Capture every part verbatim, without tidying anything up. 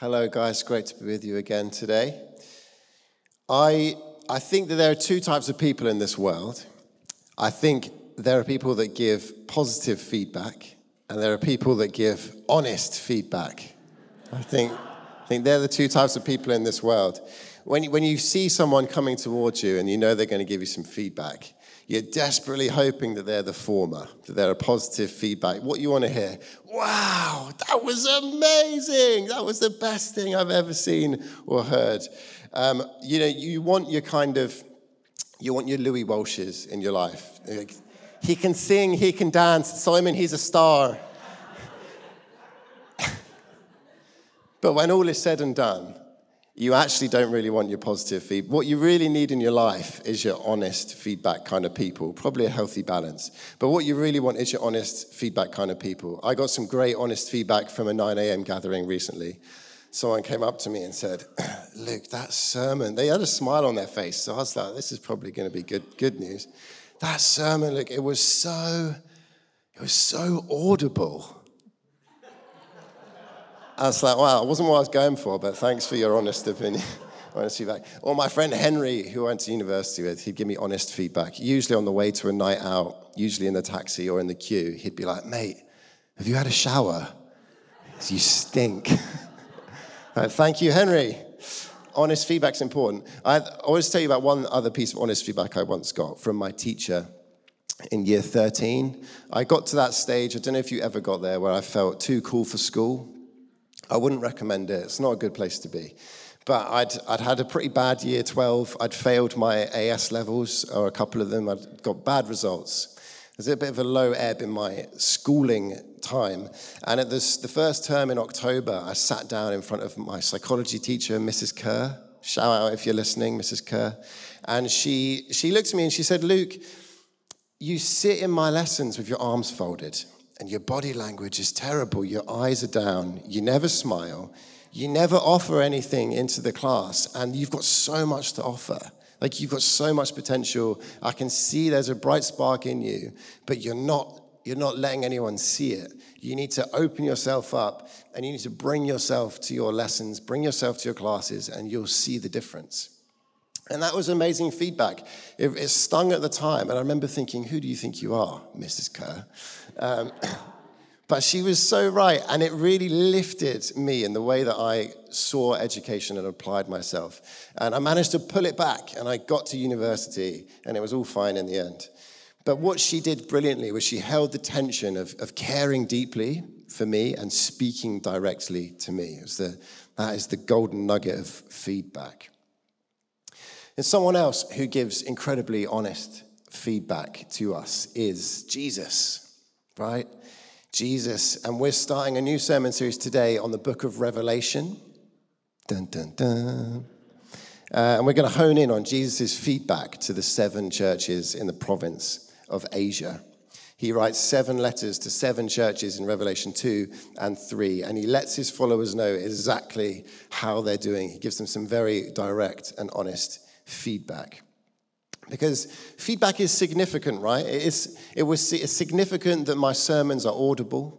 Hello, guys. Great to be with you again today. I I think that there are two types of people in this world. I think there are people that give positive feedback, and there are people that give honest feedback. I think I think they're the two types of people in this world. When you, when you see someone coming towards you and you know they're going to give you some feedback, you're desperately hoping that they're the former, that they're a positive feedback. What you want to hear, wow, that was amazing. That was the best thing I've ever seen or heard. Um, you know, you want your kind of, you want your Louis Walshes in your life. Like, he can sing, he can dance. Simon, he's a star. But when all is said and done, you actually don't really want your positive feedback. What you really need in your life is your honest feedback kind of people, probably a healthy balance. But what you really want is your honest feedback kind of people. I got some great honest feedback from a nine a.m. gathering recently. Someone came up to me and said, Luke, that sermon, they had a smile on their face. So I was like, this is probably going to be good, good news. That sermon, look, it was so, it was so audible. I was like, wow, it wasn't what I was going for, but thanks for your honest opinion, honest feedback. Or my friend Henry, who I went to university with, he'd give me honest feedback, usually on the way to a night out, usually in the taxi or in the queue. He'd be like, mate, have you had a shower? You stink. Like, thank you, Henry. Honest feedback's important. I always tell you about one other piece of honest feedback I once got from my teacher. In year thirteen, I got to that stage, I don't know if you ever got there, where I felt too cool for school. I wouldn't recommend it. It's not a good place to be. But I'd, I'd had a pretty bad year twelve. I'd failed my A S levels, or a couple of them. I'd got bad results. There's a bit of a low ebb in my schooling time. And at this, the first term in October, I sat down in front of my psychology teacher, Missus Kerr. Shout out if you're listening, Missus Kerr. And she, she looked at me and she said, Luke, you sit in my lessons with your arms folded. And your body language is terrible, your eyes are down, you never smile, you never offer anything into the class, and you've got so much to offer. Like, you've got so much potential. I can see there's a bright spark in you, but you're not, you're not letting anyone see it. You need to open yourself up, and you need to bring yourself to your lessons, bring yourself to your classes, and you'll see the difference. And that was amazing feedback. It, it stung at the time, and I remember thinking, who do you think you are, Missus Kerr? Um, but she was so right, and it really lifted me in the way that I saw education and applied myself. And I managed to pull it back, and I got to university, and it was all fine in the end. But what she did brilliantly was she held the tension of, of caring deeply for me and speaking directly to me. It was the, that is the golden nugget of feedback. And someone else who gives incredibly honest feedback to us is Jesus, right? Jesus. And we're starting a new sermon series today on the book of Revelation. Dun, dun, dun. Uh, and we're going to hone in on Jesus' feedback to the seven churches in the province of Asia. He writes seven letters to seven churches in Revelation two and three, and he lets his followers know exactly how they're doing. He gives them some very direct and honest feedback. Because feedback is significant, right? It, is, it was it's significant that my sermons are audible.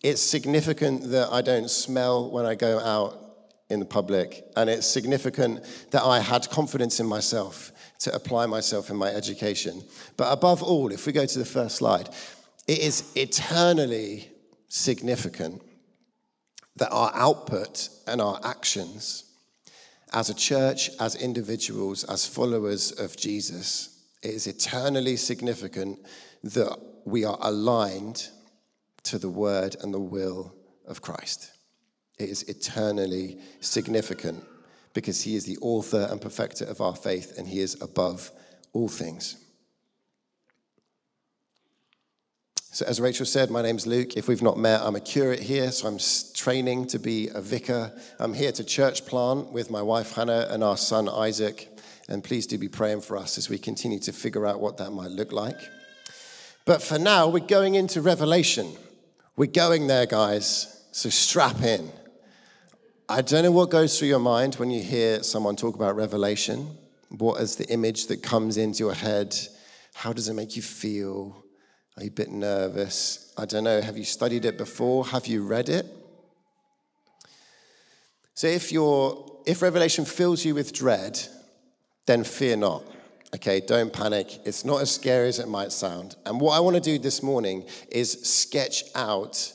It's significant that I don't smell when I go out in the public. And it's significant that I had confidence in myself to apply myself in my education. But above all, if we go to the first slide, it is eternally significant that our output and our actions as a church, as individuals, as followers of Jesus, it is eternally significant that we are aligned to the word and the will of Christ. It is eternally significant because he is the author and perfecter of our faith, and he is above all things. So as Rachel said, my name's Luke. If we've not met, I'm a curate here, so I'm training to be a vicar. I'm here to church plant with my wife Hannah and our son Isaac, and please do be praying for us as we continue to figure out what that might look like. But for now, we're going into Revelation. We're going there, guys, so strap in. I don't know what goes through your mind when you hear someone talk about Revelation. What is the image that comes into your head? How does it make you feel? Are you a bit nervous? I don't know. Have you studied it before? Have you read it? So if you're, if Revelation fills you with dread, then fear not. Okay, don't panic. It's not as scary as it might sound. And what I want to do this morning is sketch out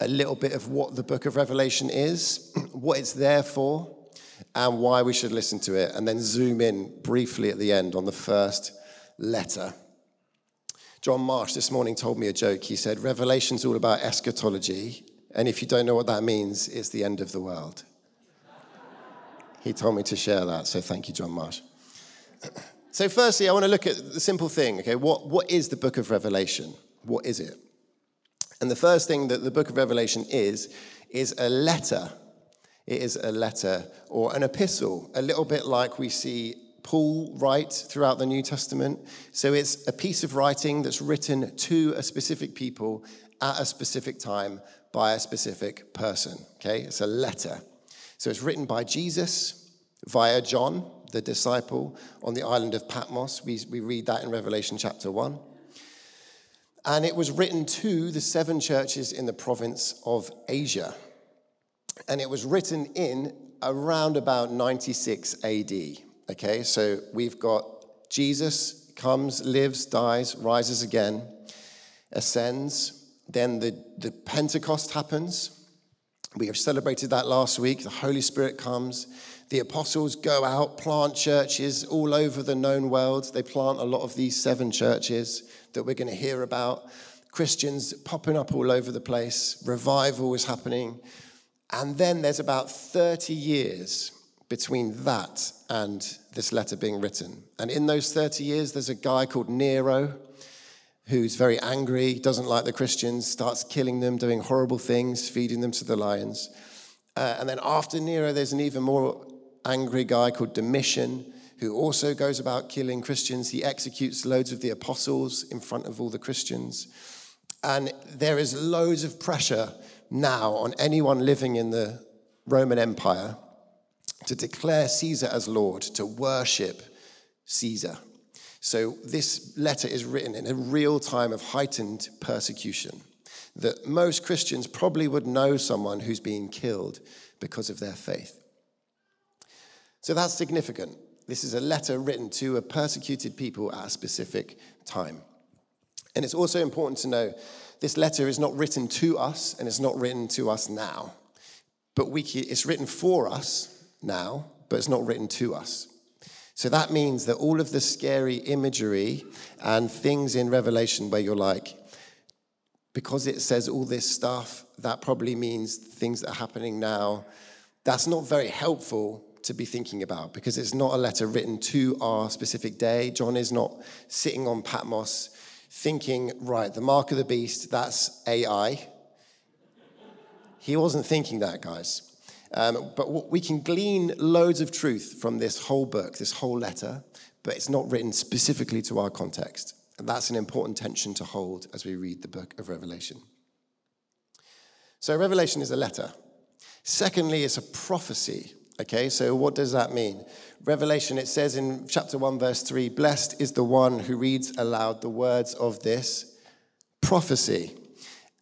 a little bit of what the book of Revelation is, what it's there for, and why we should listen to it, and then zoom in briefly at the end on the first letter. John Marsh this morning told me a joke. He said, Revelation's all about eschatology, and if you don't know what that means, it's the end of the world. He told me to share that, so thank you, John Marsh. So firstly, I want to look at the simple thing, okay? What, what is the book of Revelation? What is it? And the first thing that the book of Revelation is, is a letter. It is a letter or an epistle, a little bit like we see Paul write throughout the New Testament. So it's a piece of writing that's written to a specific people at a specific time by a specific person, okay? It's a letter. So it's written by Jesus via John, the disciple, on the island of Patmos. We, we read that in Revelation chapter one. And it was written to the seven churches in the province of Asia. And it was written in around about ninety-six A D, okay? So we've got Jesus comes, lives, dies, rises again, ascends. Then the, the Pentecost happens. We have celebrated that last week. The Holy Spirit comes. The apostles go out, plant churches all over the known world. They plant a lot of these seven churches that we're going to hear about. Christians popping up all over the place. Revival is happening. And then there's about thirty years between that and this letter being written. And in those thirty years, there's a guy called Nero who's very angry, doesn't like the Christians, starts killing them, doing horrible things, feeding them to the lions. Uh, and then after Nero, there's an even more angry guy called Domitian who also goes about killing Christians. He executes loads of the apostles in front of all the Christians. And there is loads of pressure now on anyone living in the Roman Empire to declare Caesar as Lord, to worship Caesar. So this letter is written in a real time of heightened persecution that most Christians probably would know someone who's being killed because of their faith. So that's significant. This is a letter written to a persecuted people at a specific time. And it's also important to know this letter is not written to us, and it's not written to us now. But we, it's written for us now, but it's not written to us. So that means that all of the scary imagery and things in Revelation where you're like, because it says all this stuff, that probably means things that are happening now. That's not very helpful to be thinking about because it's not a letter written to our specific day. John is not sitting on Patmos thinking, right, the mark of the beast, that's A I. He wasn't thinking that, guys. Um, but what, we can glean loads of truth from this whole book, this whole letter, but it's not written specifically to our context. And that's an important tension to hold as we read the book of Revelation. So Revelation is a letter. Secondly, it's a prophecy. Okay, so what does that mean? Revelation, it says in chapter one, verse three, blessed is the one who reads aloud the words of this prophecy.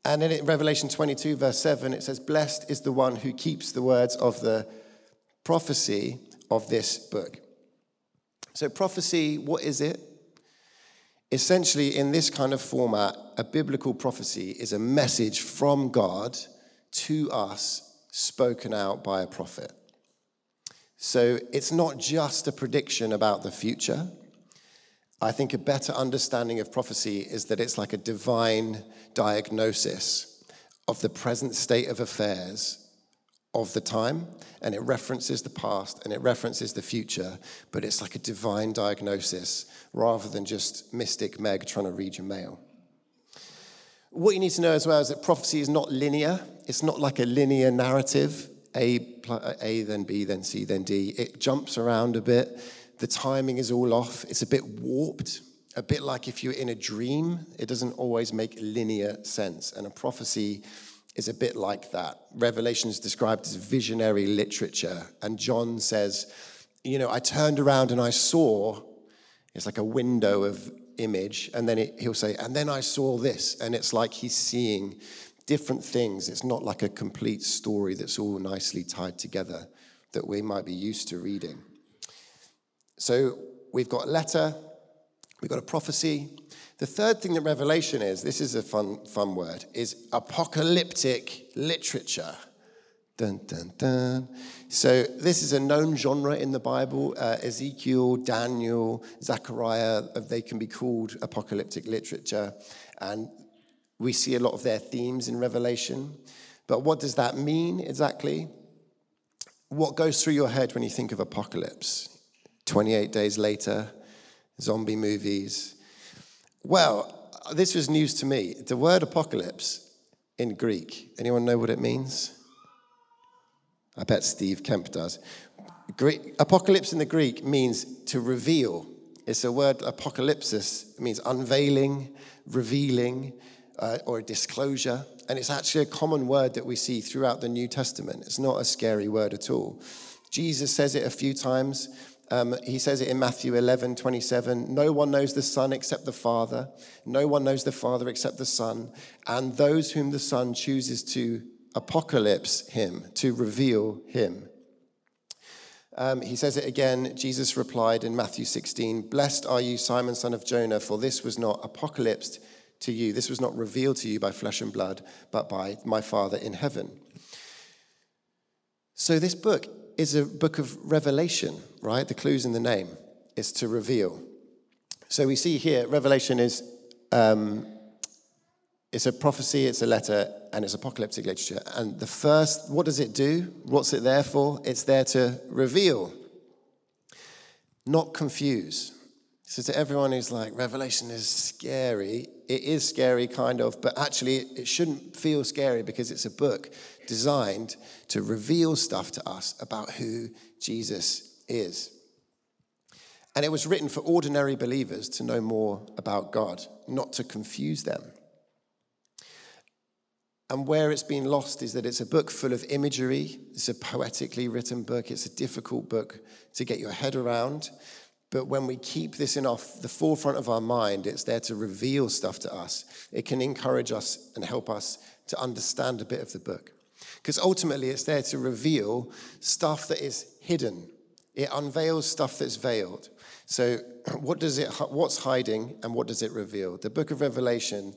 And then in Revelation twenty-two, verse seven, it says, blessed is the one who keeps the words of the prophecy of this book. So prophecy, what is it? Essentially, in this kind of format, a biblical prophecy is a message from God to us spoken out by a prophet. So it's not just a prediction about the future. I think a better understanding of prophecy is that it's like a divine diagnosis of the present state of affairs of the time, and it references the past and it references the future, but it's like a divine diagnosis rather than just Mystic Meg trying to read your mail. What you need to know as well is that prophecy is not linear. It's not like a linear narrative. A, A, then B, then C, then D. It jumps around a bit. The timing is all off. It's a bit warped, a bit like if you're in a dream. It doesn't always make linear sense. And a prophecy is a bit like that. Revelation is described as visionary literature. And John says, you know, I turned around and I saw, it's like a window of image. And then it, he'll say, and then I saw this. And it's like he's seeing different things. It's not like a complete story that's all nicely tied together that we might be used to reading. So we've got a letter, we've got a prophecy. The third thing that Revelation is, this is a fun, fun word, is apocalyptic literature. Dun, dun, dun. So this is a known genre in the Bible. Uh, Ezekiel, Daniel, Zechariah, they can be called apocalyptic literature. And we see a lot of their themes in Revelation. But what does that mean exactly? What goes through your head when you think of apocalypse? twenty-eight days later, zombie movies. Well, this was news to me. The word apocalypse in Greek, anyone know what it means? I bet Steve Kemp does. Greek, apocalypse in the Greek means to reveal. It's a word, apocalypsis, it means unveiling, revealing, uh, or disclosure. And it's actually a common word that we see throughout the New Testament. It's not a scary word at all. Jesus says it a few times. Um, he says it in Matthew eleven twenty-seven. No one knows the Son except the Father. No one knows the Father except the Son. And those whom the Son chooses to apocalypse him, to reveal him. Um, he says it again. Jesus replied in Matthew sixteen, blessed are you, Simon, son of Jonah, for this was not apocalypsed to you. This was not revealed to you by flesh and blood, but by my Father in heaven. So this book is a book of revelation, right? The clue's in the name. It's to reveal. So we see here, Revelation is, um, it's a prophecy, it's a letter, and it's apocalyptic literature. And the first, what does it do? What's it there for? It's there to reveal, not confuse. So to everyone who's like, Revelation is scary, it is scary kind of, but actually it shouldn't feel scary because it's a book designed to reveal stuff to us about who Jesus is. And it was written for ordinary believers to know more about God, not to confuse them. And where it's been lost is that it's a book full of imagery. It's a poetically written book. It's a difficult book to get your head around. But when we keep this in our, the forefront of our mind, it's there to reveal stuff to us. It can encourage us and help us to understand a bit of the book. Because ultimately, it's there to reveal stuff that is hidden. It unveils stuff that's veiled. So what does it, what's hiding and what does it reveal? The book of Revelation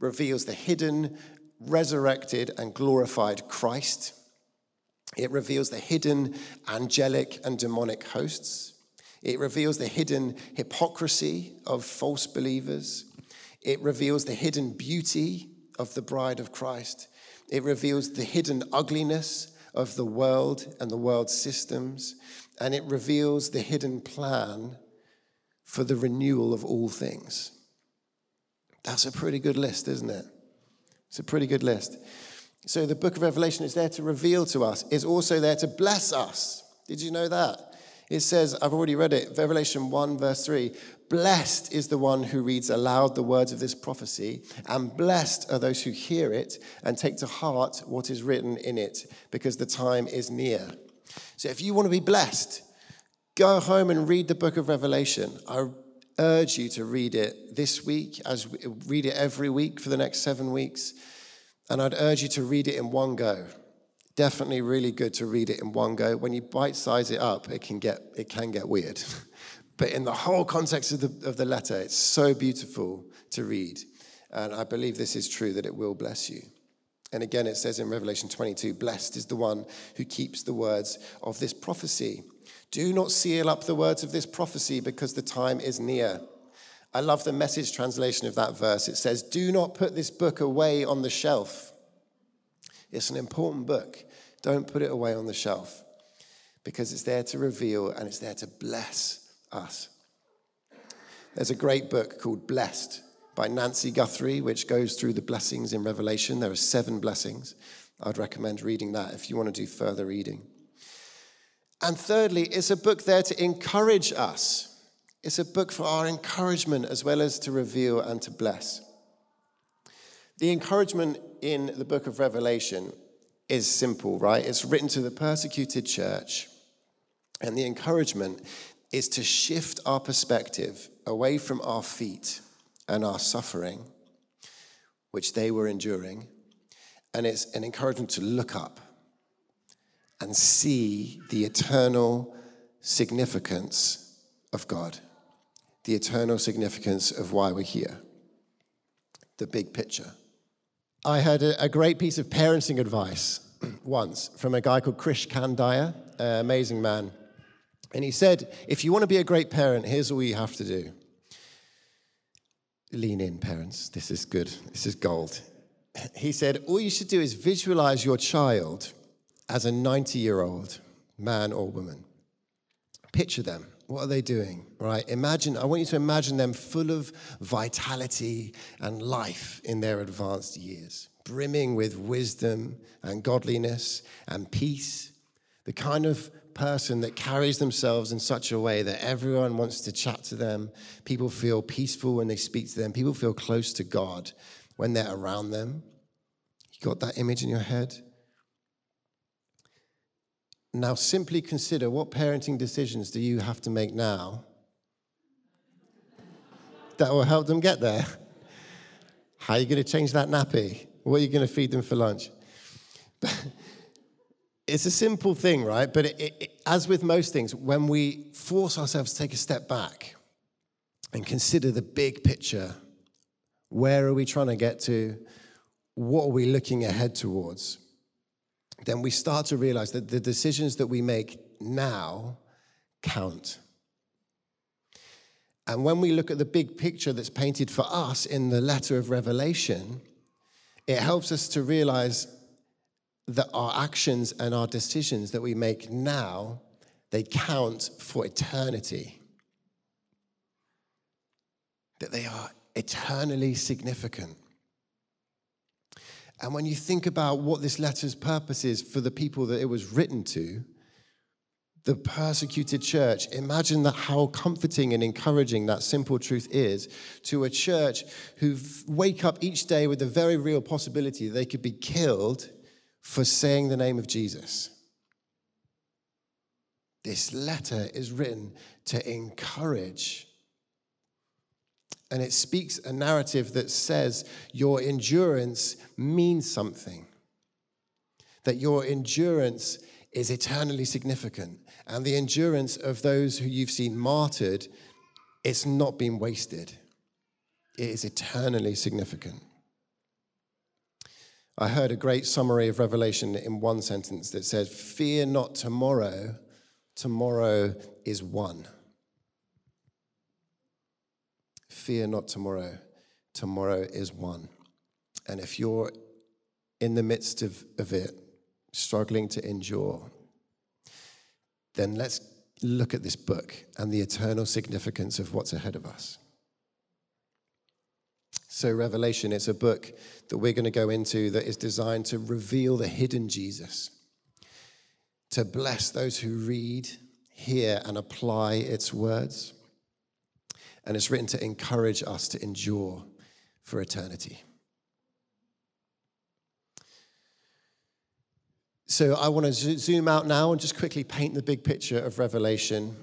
reveals the hidden, resurrected and glorified Christ. It reveals the hidden angelic and demonic hosts. It reveals the hidden hypocrisy of false believers. It reveals the hidden beauty of the bride of Christ. It reveals the hidden ugliness of the world and the world's systems. And it reveals the hidden plan for the renewal of all things. That's a pretty good list, isn't it? It's a pretty good list. So the book of Revelation is there to reveal to us. It's also there to bless us. Did you know that? It says, I've already read it, Revelation one, verse three, blessed is the one who reads aloud the words of this prophecy, and blessed are those who hear it and take to heart what is written in it, because the time is near. So if you want to be blessed, go home and read the book of Revelation. I urge you to read it this week, as we read it every week for the next seven weeks. And I'd urge you to read it in one go. Definitely really good to read it in one go. When you bite-size it up, it can get it can get weird. But in the whole context of the, of the letter, it's so beautiful to read. And I believe this is true, that it will bless you. And again, it says in Revelation twenty-two, blessed is the one who keeps the words of this prophecy. Do not seal up the words of this prophecy because the time is near. I love the Message translation of that verse. It says, do not put this book away on the shelf. It's an important book. Don't put it away on the shelf because it's there to reveal and it's there to bless us. There's a great book called Blessed by Nancy Guthrie, which goes through the blessings in Revelation. There are seven blessings. I'd recommend reading that if you want to do further reading. And thirdly, it's a book there to encourage us. It's a book for our encouragement as well as to reveal and to bless. The encouragement in the book of Revelation is simple, right? It's written to the persecuted church. And the encouragement is to shift our perspective away from our feet and our suffering, which they were enduring, And it's an encouragement to look up and see the eternal significance of God, the eternal significance of why we're here, the big picture. I heard a, a great piece of parenting advice once from a guy called Krish Kandiya, an amazing man. And he said, if you want to be a great parent, here's all you have to do. Lean in, parents. This is good. This is gold. He said, all you should do is visualize your child as a ninety-year-old man or woman. Picture them. What are they doing, right? Imagine, I want you to imagine them full of vitality and life in their advanced years, brimming with wisdom and godliness and peace, the kind of person that carries themselves in such a way that everyone wants to chat to them. People feel peaceful when they speak to them. People feel close to God when they're around them. You got that image in your head? Now simply consider, what parenting decisions do you have to make now that will help them get there? How are you going to change that nappy? What are you going to feed them for lunch? It's a simple thing, right? But it, it, it, as with most things, when we force ourselves to take a step back and consider the big picture, where are we trying to get to? What are we looking ahead towards? Then we start to realize that the decisions that we make now count. And when we look at the big picture that's painted for us in the letter of Revelation, it helps us to realize that our actions and our decisions that we make now, they count for eternity. That they are eternally significant. And when you think about what this letter's purpose is for the people that it was written to, the persecuted church, imagine that how comforting and encouraging that simple truth is to a church who wake up each day with the very real possibility that they could be killed for saying the name of Jesus. This letter is written to encourage. And it speaks a narrative that says your endurance means something. That your endurance is eternally significant. And the endurance of those who you've seen martyred, it's not been wasted. It is eternally significant. I heard a great summary of Revelation in one sentence that said, "Fear not tomorrow, tomorrow is one." Fear not tomorrow. Tomorrow is one. And if you're in the midst of, of it, struggling to endure, then let's look at this book and the eternal significance of what's ahead of us. So Revelation is a book that we're going to go into that is designed to reveal the hidden Jesus, to bless those who read, hear, and apply its words. And it's written to encourage us to endure for eternity. So I want to zoom out now and just quickly paint the big picture of Revelation,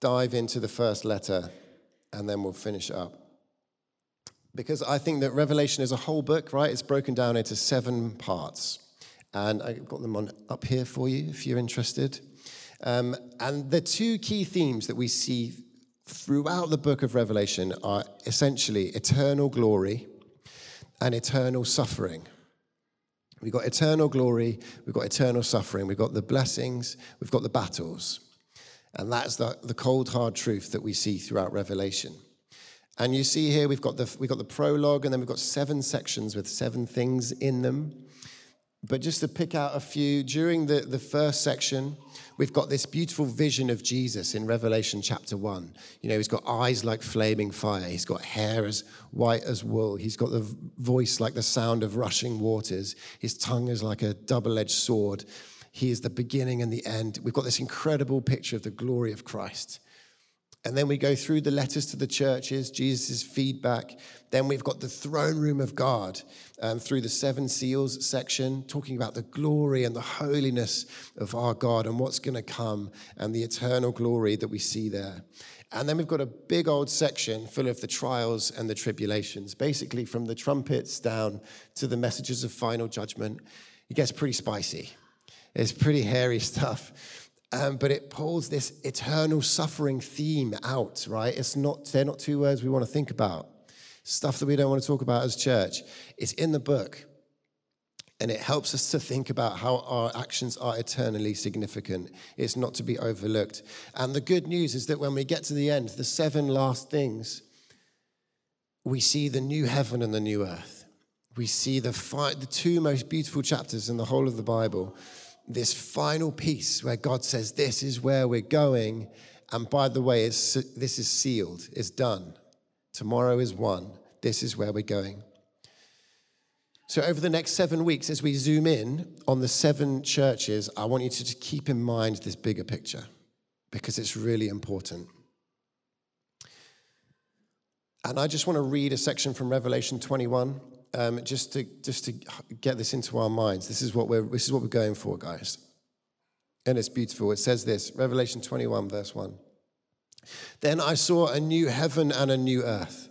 dive into the first letter, and then we'll finish up. Because I think that Revelation is a whole book, right? It's broken down into seven parts. And I've got them on up here for you if you're interested. Um, and the two key themes that we see throughout the book of Revelation are essentially eternal glory and eternal suffering. We've got eternal glory, we've got eternal suffering, we've got the blessings, we've got the battles. And that's the, the cold, hard truth that we see throughout Revelation. And you see here we've got the, we've got the prologue, and then we've got seven sections with seven things in them. But just to pick out a few, during the, the first section, we've got this beautiful vision of Jesus in Revelation chapter one. You know, he's got eyes like flaming fire. He's got hair as white as wool. He's got the voice like the sound of rushing waters. His tongue is like a double-edged sword. He is the beginning and the end. We've got this incredible picture of the glory of Christ. And then we go through the letters to the churches, Jesus' feedback. Then we've got the throne room of God um, through the seven seals section, talking about the glory and the holiness of our God and what's going to come and the eternal glory that we see there. And then we've got a big old section full of the trials and the tribulations, basically from the trumpets down to the messages of final judgment. It gets pretty spicy. It's pretty hairy stuff. Um, but it pulls this eternal suffering theme out, right? It's not, they're not two words we want to think about. Stuff that we don't want to talk about as church. It's in the book. And it helps us to think about how our actions are eternally significant. It's not to be overlooked. And the good news is that when we get to the end, the seven last things, we see the new heaven and the new earth. We see the, fi- the two most beautiful chapters in the whole of the Bible. This final piece where God says, this is where we're going. And by the way, it's, this is sealed. It's done. Tomorrow is won. This is where we're going. So over the next seven weeks, as we zoom in on the seven churches, I want you to just keep in mind this bigger picture because it's really important. And I just want to read a section from Revelation twenty-one, um, just to just to get this into our minds. This is what we're this is what we're going for, guys. And it's beautiful. It says this, Revelation twenty-one, verse one. Then I saw a new heaven and a new earth,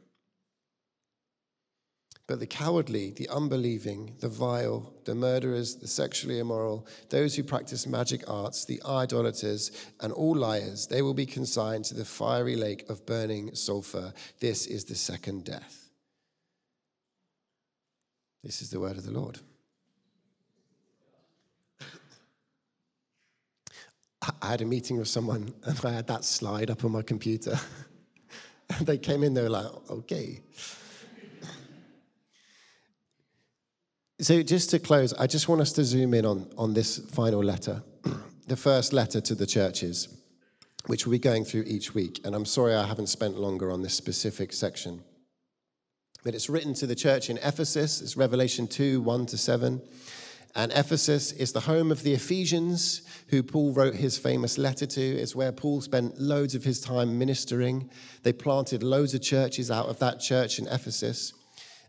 But the cowardly, the unbelieving, the vile, the murderers, the sexually immoral, those who practice magic arts, the idolaters, and all liars, they will be consigned to the fiery lake of burning sulfur. This is the second death." This is the word of the Lord. I had a meeting with someone, and I had that slide up on my computer. And they came in, they were like, okay. So just to close, I just want us to zoom in on, on this final letter, the first letter to the churches, which we'll be going through each week. And I'm sorry I haven't spent longer on this specific section. But it's written to the church in Ephesus. It's Revelation two, one to seven. And Ephesus is the home of the Ephesians, who Paul wrote his famous letter to. It's where Paul spent loads of his time ministering. They planted loads of churches out of that church in Ephesus.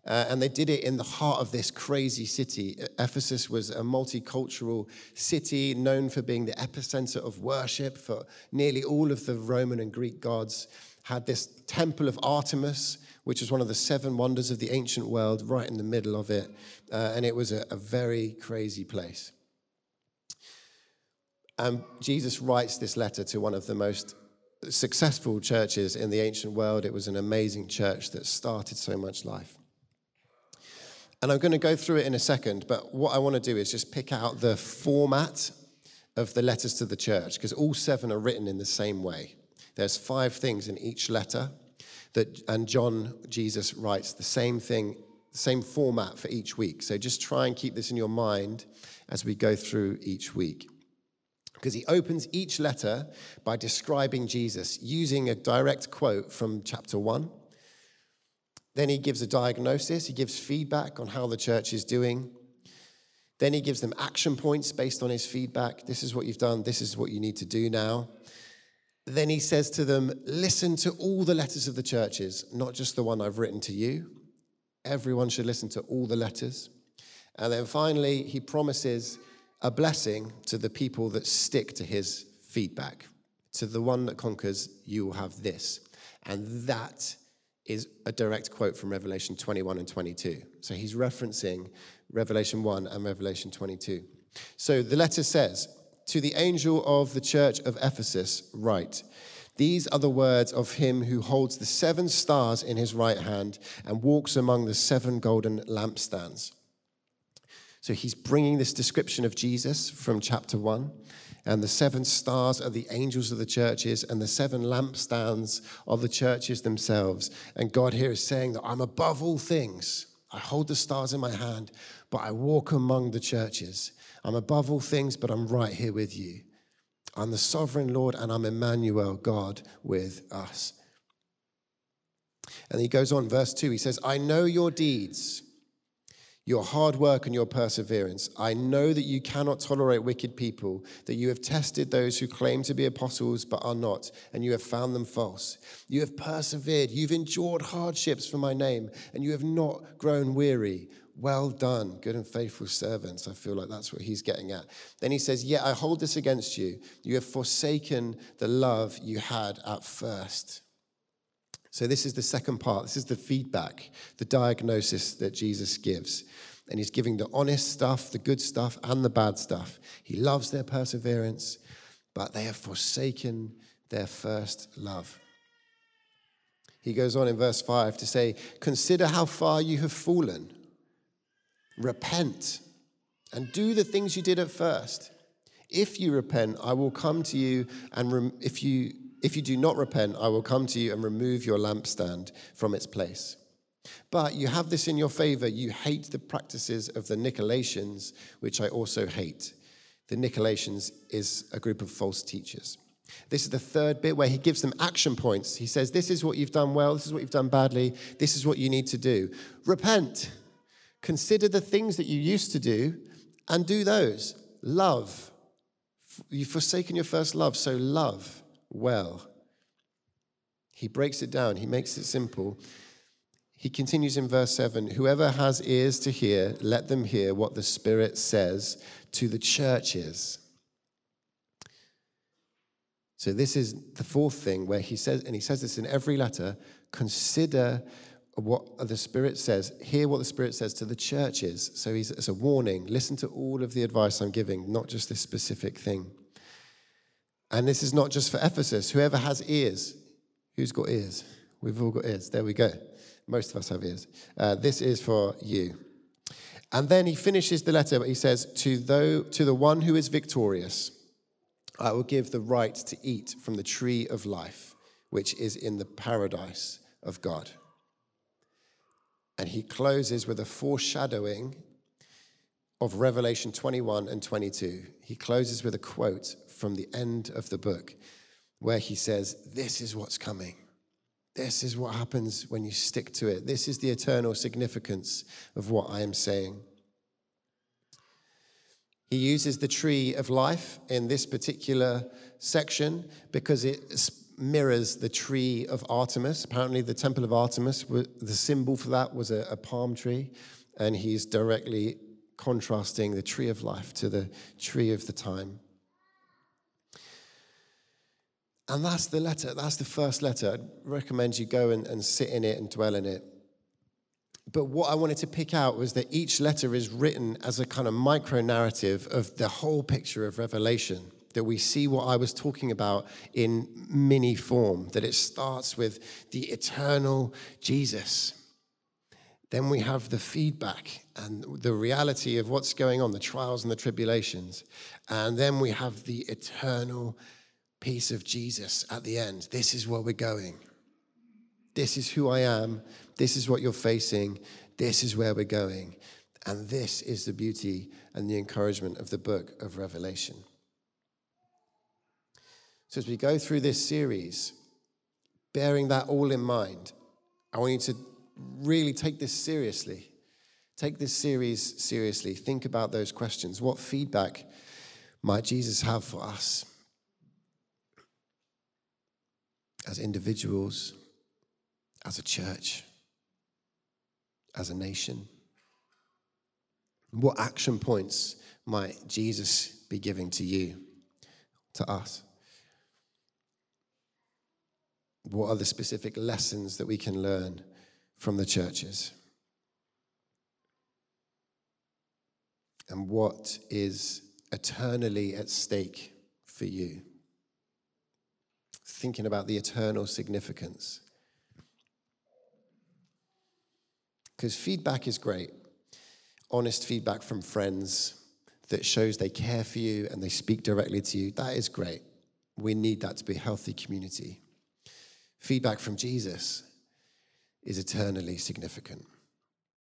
Uh, and they did it in the heart of this crazy city. Ephesus was a multicultural city known for being the epicenter of worship for nearly all of the Roman and Greek gods. Had this temple of Artemis, which was one of the seven wonders of the ancient world, right in the middle of it. Uh, and it was a, a very crazy place. And Jesus writes this letter to one of the most successful churches in the ancient world. It was an amazing church that started so much life. And I'm going to go through it in a second, but what I want to do is just pick out the format of the letters to the church, because all seven are written in the same way. There's five things in each letter, that, and John, Jesus, writes the same thing, same format for each week. So just try and keep this in your mind as we go through each week. Because he opens each letter by describing Jesus, using a direct quote from chapter one. Then he gives a diagnosis. He gives feedback on how the church is doing. Then he gives them action points based on his feedback. This is what you've done. This is what you need to do now. Then he says to them, listen to all the letters of the churches, not just the one I've written to you. Everyone should listen to all the letters. And then finally, he promises a blessing to the people that stick to his feedback. To the one that conquers, you will have this. And that is a direct quote from Revelation twenty-one and twenty-two. So he's referencing Revelation one and Revelation twenty-two. So the letter says, to the angel of the church of Ephesus, write, these are the words of him who holds the seven stars in his right hand and walks among the seven golden lampstands. So he's bringing this description of Jesus from chapter one. And the seven stars are the angels of the churches, and the seven lampstands are the churches themselves. And God here is saying that I'm above all things. I hold the stars in my hand, but I walk among the churches. I'm above all things, but I'm right here with you. I'm the sovereign Lord, and I'm Emmanuel, God with us. And he goes on, verse two, he says, I know your deeds, your hard work and your perseverance. I know that you cannot tolerate wicked people, that you have tested those who claim to be apostles but are not, and you have found them false. You have persevered, you've endured hardships for my name, and you have not grown weary. Well done, good and faithful servants. I feel like that's what he's getting at. Then he says, yet I hold this against you. You have forsaken the love you had at first. So this is the second part. This is the feedback, the diagnosis that Jesus gives. And he's giving the honest stuff, the good stuff, and the bad stuff. He loves their perseverance, but they have forsaken their first love. He goes on in verse five to say, consider how far you have fallen. Repent and do the things you did at first. If you repent, I will come to you, and rem- if you If you do not repent, I will come to you and remove your lampstand from its place. But you have this in your favor. You hate the practices of the Nicolaitans, which I also hate. The Nicolaitans is a group of false teachers. This is the third bit where he gives them action points. He says, this is what you've done well. This is what you've done badly. This is what you need to do. Repent. Consider the things that you used to do and do those. Love. You've forsaken your first love, so love. Well, he breaks it down. He makes it simple. He continues in verse seven, whoever has ears to hear, let them hear what the Spirit says to the churches. So this is the fourth thing where he says, and he says this in every letter, consider what the Spirit says, hear what the Spirit says to the churches. So he's, it's a warning. Listen to all of the advice I'm giving, not just this specific thing. And this is not just for Ephesus. Whoever has ears, who's got ears? We've all got ears. There we go. Most of us have ears. Uh, this is for you. And then he finishes the letter, but he says, to, though, to the one who is victorious, I will give the right to eat from the tree of life, which is in the paradise of God. And he closes with a foreshadowing of Revelation twenty-one and twenty-two. He closes with a quote from the end of the book where he says, this is what's coming. This is what happens when you stick to it. This is the eternal significance of what I am saying. He uses the tree of life in this particular section because it mirrors the tree of Artemis. Apparently the temple of Artemis, the symbol for that was a, a palm tree, and he's directly contrasting the tree of life to the tree of the time. And that's the letter, that's the first letter. I'd recommend you go and, and sit in it and dwell in it. But what I wanted to pick out was that each letter is written as a kind of micro-narrative of the whole picture of Revelation, that we see what I was talking about in mini form, that it starts with the eternal Jesus. Then we have the feedback and the reality of what's going on, the trials and the tribulations. And then we have the eternal peace of Jesus at the end. This is where we're going. This is who I am. This is what you're facing. This is where we're going. And this is the beauty and the encouragement of the book of Revelation. So as we go through this series, bearing that all in mind, I want you to really take this seriously. Take this series seriously. Think about those questions. What feedback might Jesus have for us as individuals, as a church, as a nation? What action points might Jesus be giving to you, to us? What are the specific lessons that we can learn from the churches? And what is eternally at stake for you? Thinking about the eternal significance. Because feedback is great. Honest feedback from friends that shows they care for you and they speak directly to you. That is great. We need that to be a healthy community. Feedback from Jesus is eternally significant.